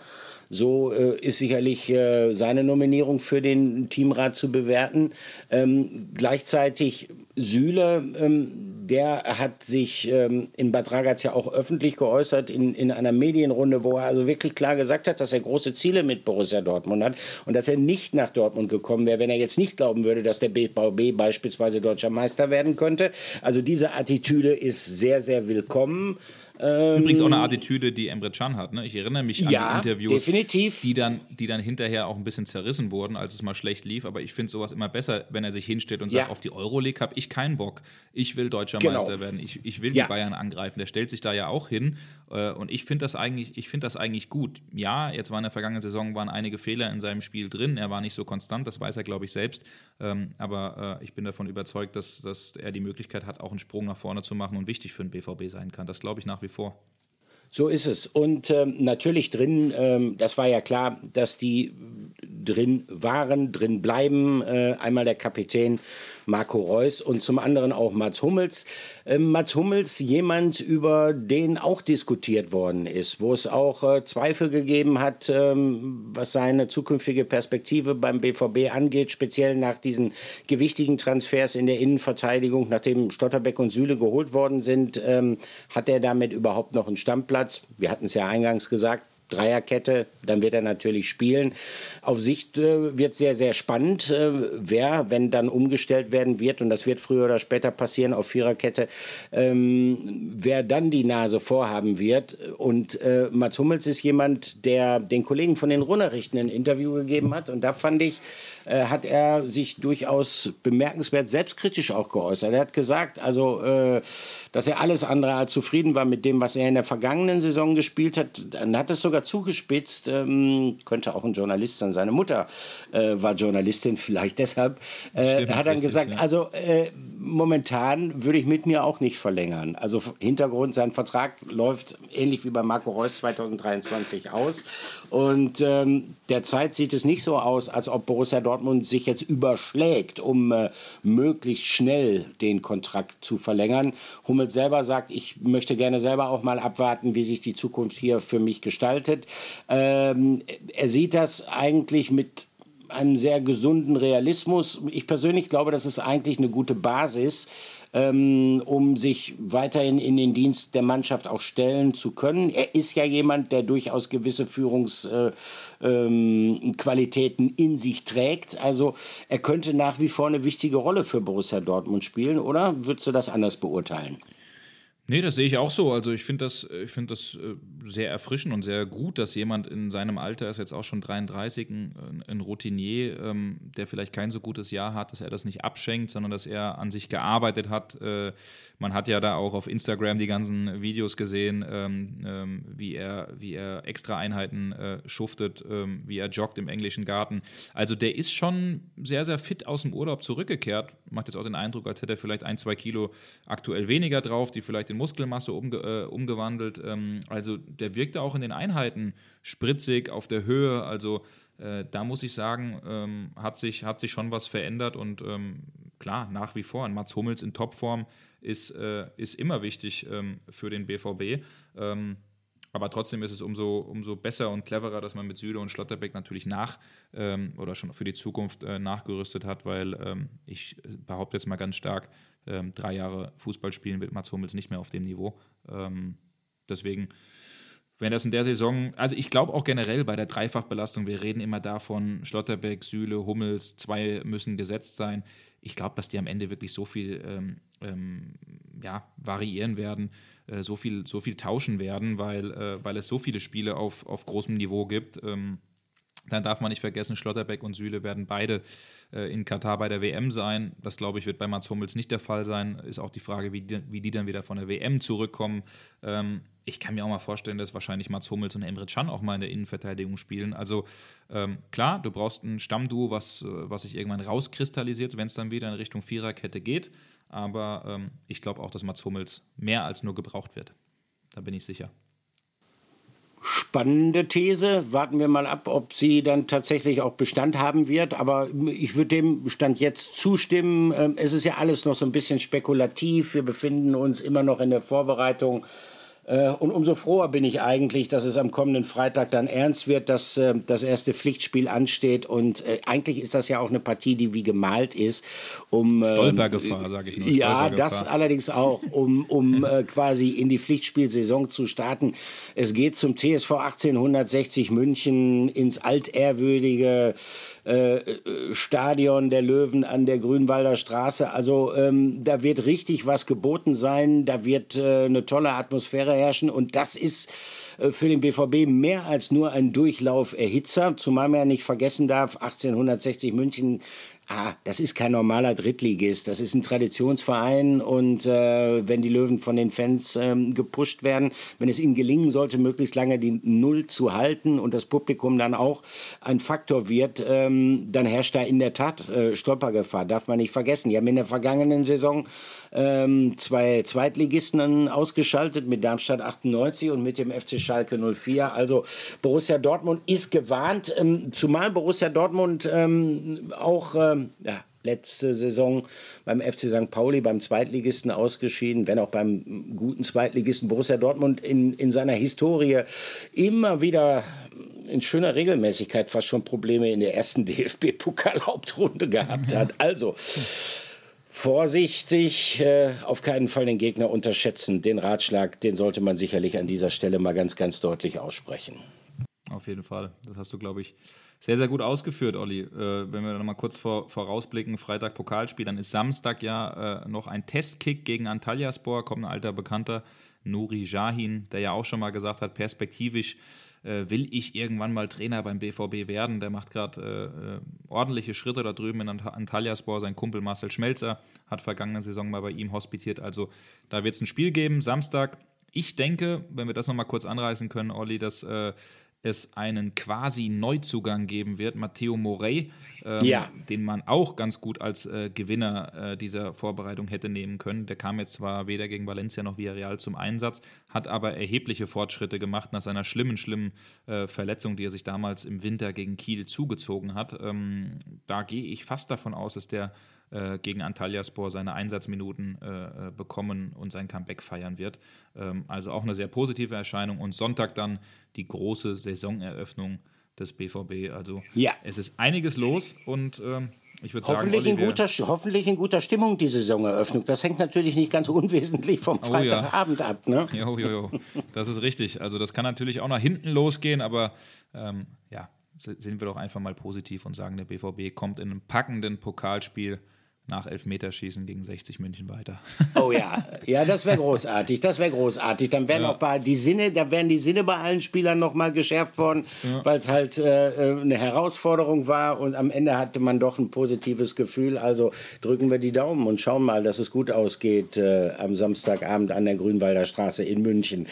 So ist sicherlich seine Nominierung für den Teamrat zu bewerten. Gleichzeitig Süle, der hat sich in Bad Ragaz ja auch öffentlich geäußert in einer Medienrunde, wo er also wirklich klar gesagt hat, dass er große Ziele mit Borussia Dortmund hat und dass er nicht nach Dortmund gekommen wäre, wenn er jetzt nicht glauben würde, dass der BVB beispielsweise deutscher Meister werden könnte. Also diese Attitüde ist sehr, sehr willkommen. Übrigens auch eine Attitüde, die Emre Can hat. Ne? Ich erinnere mich an die Interviews, definitiv. Die dann hinterher auch ein bisschen zerrissen wurden, als es mal schlecht lief. Aber ich finde sowas immer besser, wenn er sich hinstellt und sagt, auf die Euroleague habe ich keinen Bock. Ich will deutscher Meister werden. Ich will die Bayern angreifen. Der stellt sich da ja auch hin. Und ich finde das eigentlich, gut. Ja, jetzt waren in der vergangenen Saison einige Fehler in seinem Spiel drin. Er war nicht so konstant, das weiß er, glaube ich, selbst. Aber ich bin davon überzeugt, dass er die Möglichkeit hat, auch einen Sprung nach vorne zu machen und wichtig für den BVB sein kann. Das glaube ich nach wie vor. So ist es. Und natürlich drin, das war ja klar, dass die drin waren, drin bleiben. Einmal der Kapitän Marco Reus und zum anderen auch Mats Hummels. Mats Hummels, jemand, über den auch diskutiert worden ist, wo es auch Zweifel gegeben hat, was seine zukünftige Perspektive beim BVB angeht, speziell nach diesen gewichtigen Transfers in der Innenverteidigung, nachdem Schlotterbeck und Süle geholt worden sind, hat er damit überhaupt noch einen Stammplatz? Wir hatten es ja eingangs gesagt, Dreierkette, dann wird er natürlich spielen. Auf Sicht wird sehr, sehr spannend, wer, wenn dann umgestellt werden wird, und das wird früher oder später passieren auf Viererkette, wer dann die Nase vorhaben wird. Und Mats Hummels ist jemand, der den Kollegen von den Runnerichten ein Interview gegeben hat. Und da fand ich, hat er sich durchaus bemerkenswert selbstkritisch auch geäußert. Er hat gesagt, also, dass er alles andere als zufrieden war mit dem, was er in der vergangenen Saison gespielt hat. Dann hat es sogar zugespitzt, könnte auch ein Journalist sein, seine Mutter war Journalistin, vielleicht deshalb, hat dann gesagt, momentan würde ich mit mir auch nicht verlängern. Also Hintergrund, sein Vertrag läuft ähnlich wie bei Marco Reus 2023 aus und derzeit sieht es nicht so aus, als ob Borussia Dortmund sich jetzt überschlägt, um möglichst schnell den Kontrakt zu verlängern. Hummels selber sagt, ich möchte gerne selber auch mal abwarten, wie sich die Zukunft hier für mich gestaltet. Er sieht das eigentlich mit einem sehr gesunden Realismus. Ich persönlich glaube, das ist eigentlich eine gute Basis, um sich weiterhin in den Dienst der Mannschaft auch stellen zu können. Er ist ja jemand, der durchaus gewisse Führungsqualitäten in sich trägt. Also er könnte nach wie vor eine wichtige Rolle für Borussia Dortmund spielen, oder? Würdest du das anders beurteilen? Nee, das sehe ich auch so. Also ich finde das sehr erfrischend und sehr gut, dass jemand in seinem Alter, ist jetzt auch schon 33, ein Routinier, der vielleicht kein so gutes Jahr hat, dass er das nicht abschenkt, sondern dass er an sich gearbeitet hat. Man hat ja da auch auf Instagram die ganzen Videos gesehen, wie er extra Einheiten schuftet, wie er joggt im englischen Garten. Also der ist schon sehr, sehr fit aus dem Urlaub zurückgekehrt. Macht jetzt auch den Eindruck, als hätte er vielleicht 1-2 Kilo aktuell weniger drauf, die vielleicht in Muskelmasse umgewandelt. Also der wirkte auch in den Einheiten spritzig, auf der Höhe. Also da muss ich sagen, hat sich schon was verändert. Und klar, nach wie vor, ein Mats Hummels in Topform ist immer wichtig für den BVB. Aber trotzdem ist es umso besser und cleverer, dass man mit Süle und Schlotterbeck natürlich oder schon für die Zukunft nachgerüstet hat, weil ich behaupte jetzt mal ganz stark, 3 Jahre Fußball spielen wird Mats Hummels nicht mehr auf dem Niveau. Deswegen Wenn das in der Saison, also ich glaube auch generell bei der Dreifachbelastung, wir reden immer davon, Schlotterbeck, Süle, Hummels, 2 müssen gesetzt sein. Ich glaube, dass die am Ende wirklich so viel variieren werden, so viel tauschen werden, weil es so viele Spiele auf großem Niveau gibt. Dann darf man nicht vergessen, Schlotterbeck und Süle werden beide in Katar bei der WM sein. Das, glaube ich, wird bei Mats Hummels nicht der Fall sein. Ist auch die Frage, wie die dann wieder von der WM zurückkommen. Ich kann mir auch mal vorstellen, dass wahrscheinlich Mats Hummels und Emre Can auch mal in der Innenverteidigung spielen. Also klar, du brauchst ein Stammduo, was sich irgendwann rauskristallisiert, wenn es dann wieder in Richtung Viererkette geht. Aber ich glaube auch, dass Mats Hummels mehr als nur gebraucht wird. Da bin ich sicher. Spannende These. Warten wir mal ab, ob sie dann tatsächlich auch Bestand haben wird. Aber ich würde dem Stand jetzt zustimmen. Es ist ja alles noch so ein bisschen spekulativ. Wir befinden uns immer noch in der Vorbereitung. Und umso froher bin ich eigentlich, dass es am kommenden Freitag dann ernst wird, dass das erste Pflichtspiel ansteht. Und eigentlich ist das ja auch eine Partie, die wie gemalt ist. Stolpergefahr, sage ich nur. Ja, das allerdings auch, um quasi in die Pflichtspielsaison zu starten. Es geht zum TSV 1860 München ins altehrwürdige Stadion der Löwen an der Grünwalder Straße. Also da wird richtig was geboten sein, da wird eine tolle Atmosphäre herrschen und das ist für den BVB mehr als nur ein Durchlauferhitzer, zumal man ja nicht vergessen darf, 1860 München, das ist kein normaler Drittligist, das ist ein Traditionsverein und wenn die Löwen von den Fans gepusht werden, wenn es ihnen gelingen sollte, möglichst lange die Null zu halten und das Publikum dann auch ein Faktor wird, dann herrscht da in der Tat Stolpergefahr, darf man nicht vergessen. Die haben in der vergangenen Saison 2 Zweitligisten ausgeschaltet mit Darmstadt 98 und mit dem FC Schalke 04. Also Borussia Dortmund ist gewarnt, zumal Borussia Dortmund auch letzte Saison beim FC St. Pauli, beim Zweitligisten ausgeschieden, wenn auch beim guten Zweitligisten Borussia Dortmund in seiner Historie immer wieder in schöner Regelmäßigkeit fast schon Probleme in der ersten DFB-Pokal-Hauptrunde gehabt hat. Also vorsichtig, auf keinen Fall den Gegner unterschätzen. Den Ratschlag, den sollte man sicherlich an dieser Stelle mal ganz, ganz deutlich aussprechen. Auf jeden Fall. Das hast du, glaube ich, sehr, sehr gut ausgeführt, Olli. Wenn wir nochmal kurz vorausblicken, Freitag Pokalspiel, dann ist Samstag ja noch ein Testkick gegen Antalyaspor. Kommt ein alter Bekannter, Nuri Sahin, der ja auch schon mal gesagt hat, perspektivisch will ich irgendwann mal Trainer beim BVB werden. Der macht gerade ordentliche Schritte da drüben in Antalyaspor. Sein Kumpel Marcel Schmelzer hat vergangene Saison mal bei ihm hospitiert. Also da wird es ein Spiel geben, Samstag. Ich denke, wenn wir das nochmal kurz anreißen können, Olli, dass es einen quasi Neuzugang geben wird, Matteo Morey, den man auch ganz gut als Gewinner dieser Vorbereitung hätte nehmen können. Der kam jetzt zwar weder gegen Valencia noch Villarreal zum Einsatz, hat aber erhebliche Fortschritte gemacht nach seiner schlimmen Verletzung, die er sich damals im Winter gegen Kiel zugezogen hat. Da gehe ich fast davon aus, dass der gegen Antalyaspor seine Einsatzminuten bekommen und sein Comeback feiern wird. Also auch eine sehr positive Erscheinung. Und Sonntag dann die große Saisoneröffnung des BVB. Also Es ist einiges los und ich würde sagen, hoffentlich in guter Stimmung die Saisoneröffnung. Das hängt natürlich nicht ganz unwesentlich vom Freitagabend ab. Ne? Jo. Das ist richtig. Also das kann natürlich auch nach hinten losgehen, aber sind wir doch einfach mal positiv und sagen, der BVB kommt in einem packenden Pokalspiel nach Elfmeterschießen gegen 60 München weiter. Oh ja, das wäre großartig, Dann wären die Sinne bei allen Spielern nochmal geschärft worden, weil es halt eine Herausforderung war und am Ende hatte man doch ein positives Gefühl. Also drücken wir die Daumen und schauen mal, dass es gut ausgeht am Samstagabend an der Grünwalder Straße in München.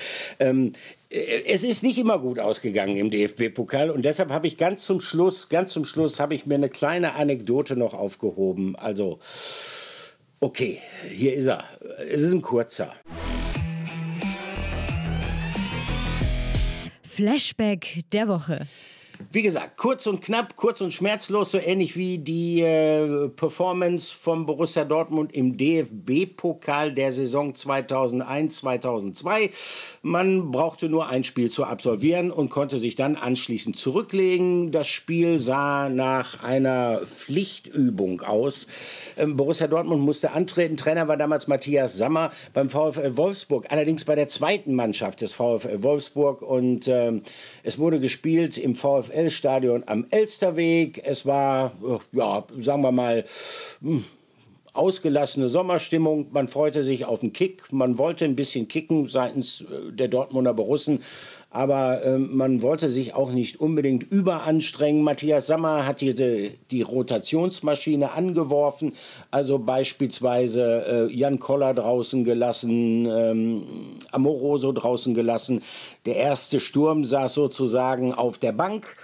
Es ist nicht immer gut ausgegangen im DFB-Pokal und deshalb habe ich ganz zum Schluss habe ich mir eine kleine Anekdote noch aufgehoben. Also, okay, hier ist er. Es ist ein kurzer. Flashback der Woche. Wie gesagt, kurz und knapp, kurz und schmerzlos, so ähnlich wie die Performance von Borussia Dortmund im DFB-Pokal der Saison 2001/2002. Man brauchte nur ein Spiel zu absolvieren und konnte sich dann anschließend zurücklegen. Das Spiel sah nach einer Pflichtübung aus. Borussia Dortmund musste antreten. Trainer war damals Matthias Sammer beim VfL Wolfsburg, allerdings bei der zweiten Mannschaft des VfL Wolfsburg. Und es wurde gespielt im VfL-Stadion am Elsterweg. Es war, ja, sagen wir mal, ausgelassene Sommerstimmung. Man freute sich auf den Kick. Man wollte ein bisschen kicken seitens der Dortmunder Borussen. Aber man wollte sich auch nicht unbedingt überanstrengen. Matthias Sammer hat hier die Rotationsmaschine angeworfen. Also beispielsweise Jan Koller draußen gelassen, Amoroso draußen gelassen. Der erste Sturm saß sozusagen auf der Bank.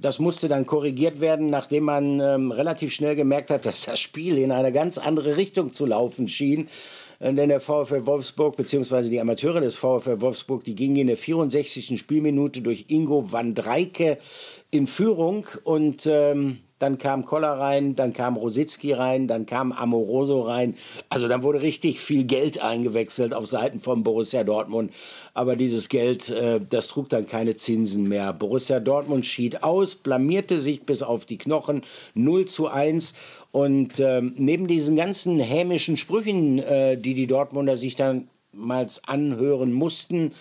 Das musste dann korrigiert werden, nachdem man relativ schnell gemerkt hat, dass das Spiel in eine ganz andere Richtung zu laufen schien. Denn der VfL Wolfsburg, beziehungsweise die Amateure des VfL Wolfsburg, die gingen in der 64. Spielminute durch Ingo van Drijke in Führung. Und dann kam Koller rein, dann kam Rositzky rein, dann kam Amoroso rein. Also dann wurde richtig viel Geld eingewechselt auf Seiten von Borussia Dortmund. Aber dieses Geld, das trug dann keine Zinsen mehr. Borussia Dortmund schied aus, blamierte sich bis auf die Knochen, 0:1. Und neben diesen ganzen hämischen Sprüchen, die Dortmunder sich damals anhören mussten,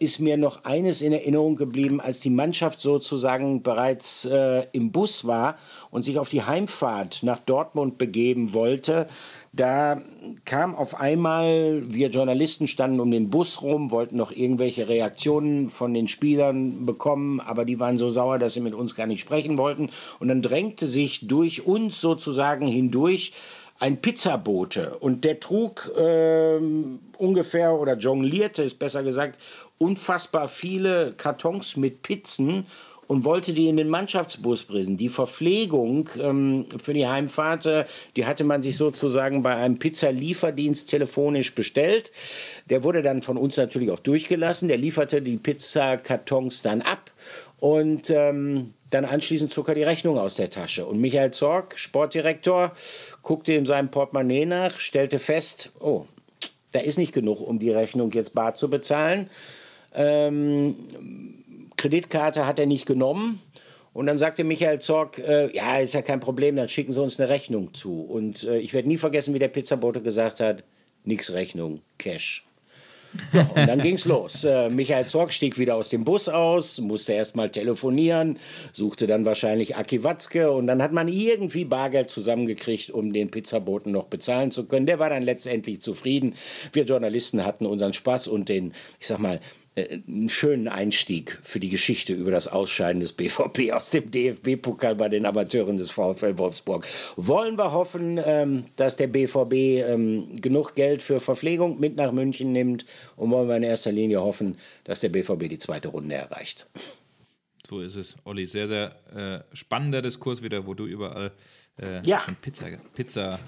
ist mir noch eines in Erinnerung geblieben, als die Mannschaft sozusagen bereits im Bus war und sich auf die Heimfahrt nach Dortmund begeben wollte. Da kam auf einmal, wir Journalisten standen um den Bus rum, wollten noch irgendwelche Reaktionen von den Spielern bekommen, aber die waren so sauer, dass sie mit uns gar nicht sprechen wollten. Und dann drängte sich durch uns sozusagen hindurch ein Pizzabote, und der trug ungefähr, oder jonglierte, ist besser gesagt, unfassbar viele Kartons mit Pizzen und wollte die in den Mannschaftsbus bringen. Die Verpflegung für die Heimfahrt, die hatte man sich sozusagen bei einem Pizzalieferdienst telefonisch bestellt. Der wurde dann von uns natürlich auch durchgelassen. Der lieferte die Pizzakartons dann ab und dann anschließend zog er die Rechnung aus der Tasche. Und Michael Zorc, Sportdirektor, guckte in seinem Portemonnaie nach, stellte fest, oh, da ist nicht genug, um die Rechnung jetzt bar zu bezahlen. Kreditkarte hat er nicht genommen. Und dann sagte Michael Zorc, ja, ist ja kein Problem, dann schicken Sie uns eine Rechnung zu. Und ich werde nie vergessen, wie der Pizzabote gesagt hat, nix Rechnung, Cash. So, und dann ging's los. Michael Zorc stieg wieder aus dem Bus aus, musste erst mal telefonieren, suchte dann wahrscheinlich Aki Watzke, und dann hat man irgendwie Bargeld zusammengekriegt, um den Pizzaboten noch bezahlen zu können. Der war dann letztendlich zufrieden. Wir Journalisten hatten unseren Spaß und den, ich sag mal, einen schönen Einstieg für die Geschichte über das Ausscheiden des BVB aus dem DFB-Pokal bei den Amateuren des VfL Wolfsburg. Wollen wir hoffen, dass der BVB genug Geld für Verpflegung mit nach München nimmt, und wollen wir in erster Linie hoffen, dass der BVB die zweite Runde erreicht. So ist es, Olli. Sehr, sehr spannender Diskurs wieder, wo du überall schon Pizza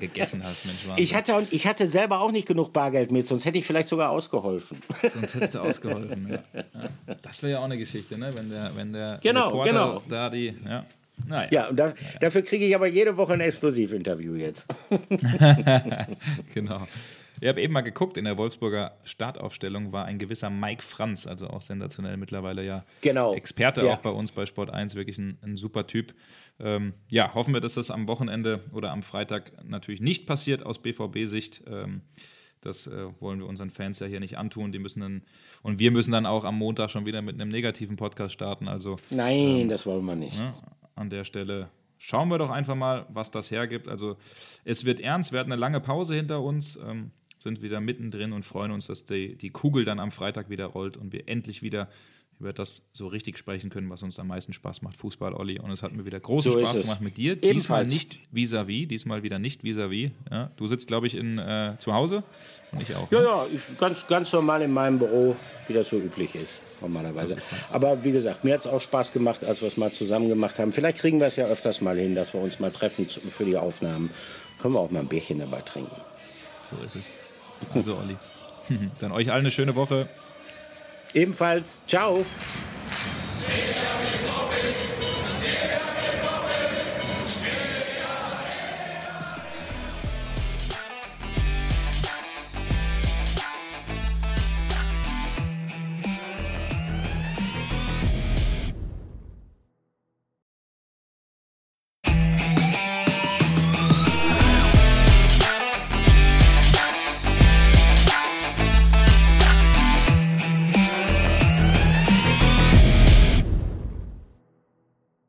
gegessen hast. Mensch, ich hatte selber auch nicht genug Bargeld mit, sonst hätte ich vielleicht sogar ausgeholfen. Sonst hättest du ausgeholfen, ja. Ja. Das wäre ja auch eine Geschichte, ne? Wenn der Reporter da die... Ja. Naja. Ja, und dafür kriege ich aber jede Woche ein Exklusivinterview jetzt. Genau. Ich habe eben mal geguckt, in der Wolfsburger Startaufstellung war ein gewisser Mike Franz, also auch sensationell mittlerweile Experte auch bei uns bei Sport 1, wirklich ein super Typ. Hoffen wir, dass das am Wochenende oder am Freitag natürlich nicht passiert aus BVB-Sicht. Das wollen wir unseren Fans ja hier nicht antun. Die müssen wir müssen dann auch am Montag schon wieder mit einem negativen Podcast starten. Also, nein, das wollen wir nicht. Ja, an der Stelle... Schauen wir doch einfach mal, was das hergibt. Also es wird ernst, wir hatten eine lange Pause hinter uns, sind wieder mittendrin und freuen uns, dass die Kugel dann am Freitag wieder rollt und wir endlich wieder über das so richtig sprechen können, was uns am meisten Spaß macht, Fußball, Olli. Und es hat mir wieder großen Spaß gemacht mit dir. Ebenfalls. Diesmal wieder nicht vis-à-vis. Ja, du sitzt, glaube ich, zu Hause und ich auch. Ja, ne? Ja, ganz normal in meinem Büro, wie das so üblich ist, normalerweise. Aber wie gesagt, mir hat es auch Spaß gemacht, als wir es mal zusammen gemacht haben. Vielleicht kriegen wir es ja öfters mal hin, dass wir uns mal treffen für die Aufnahmen. Können wir auch mal ein Bierchen dabei trinken. So ist es. Also, Olli, dann euch allen eine schöne Woche. Ebenfalls. Ciao.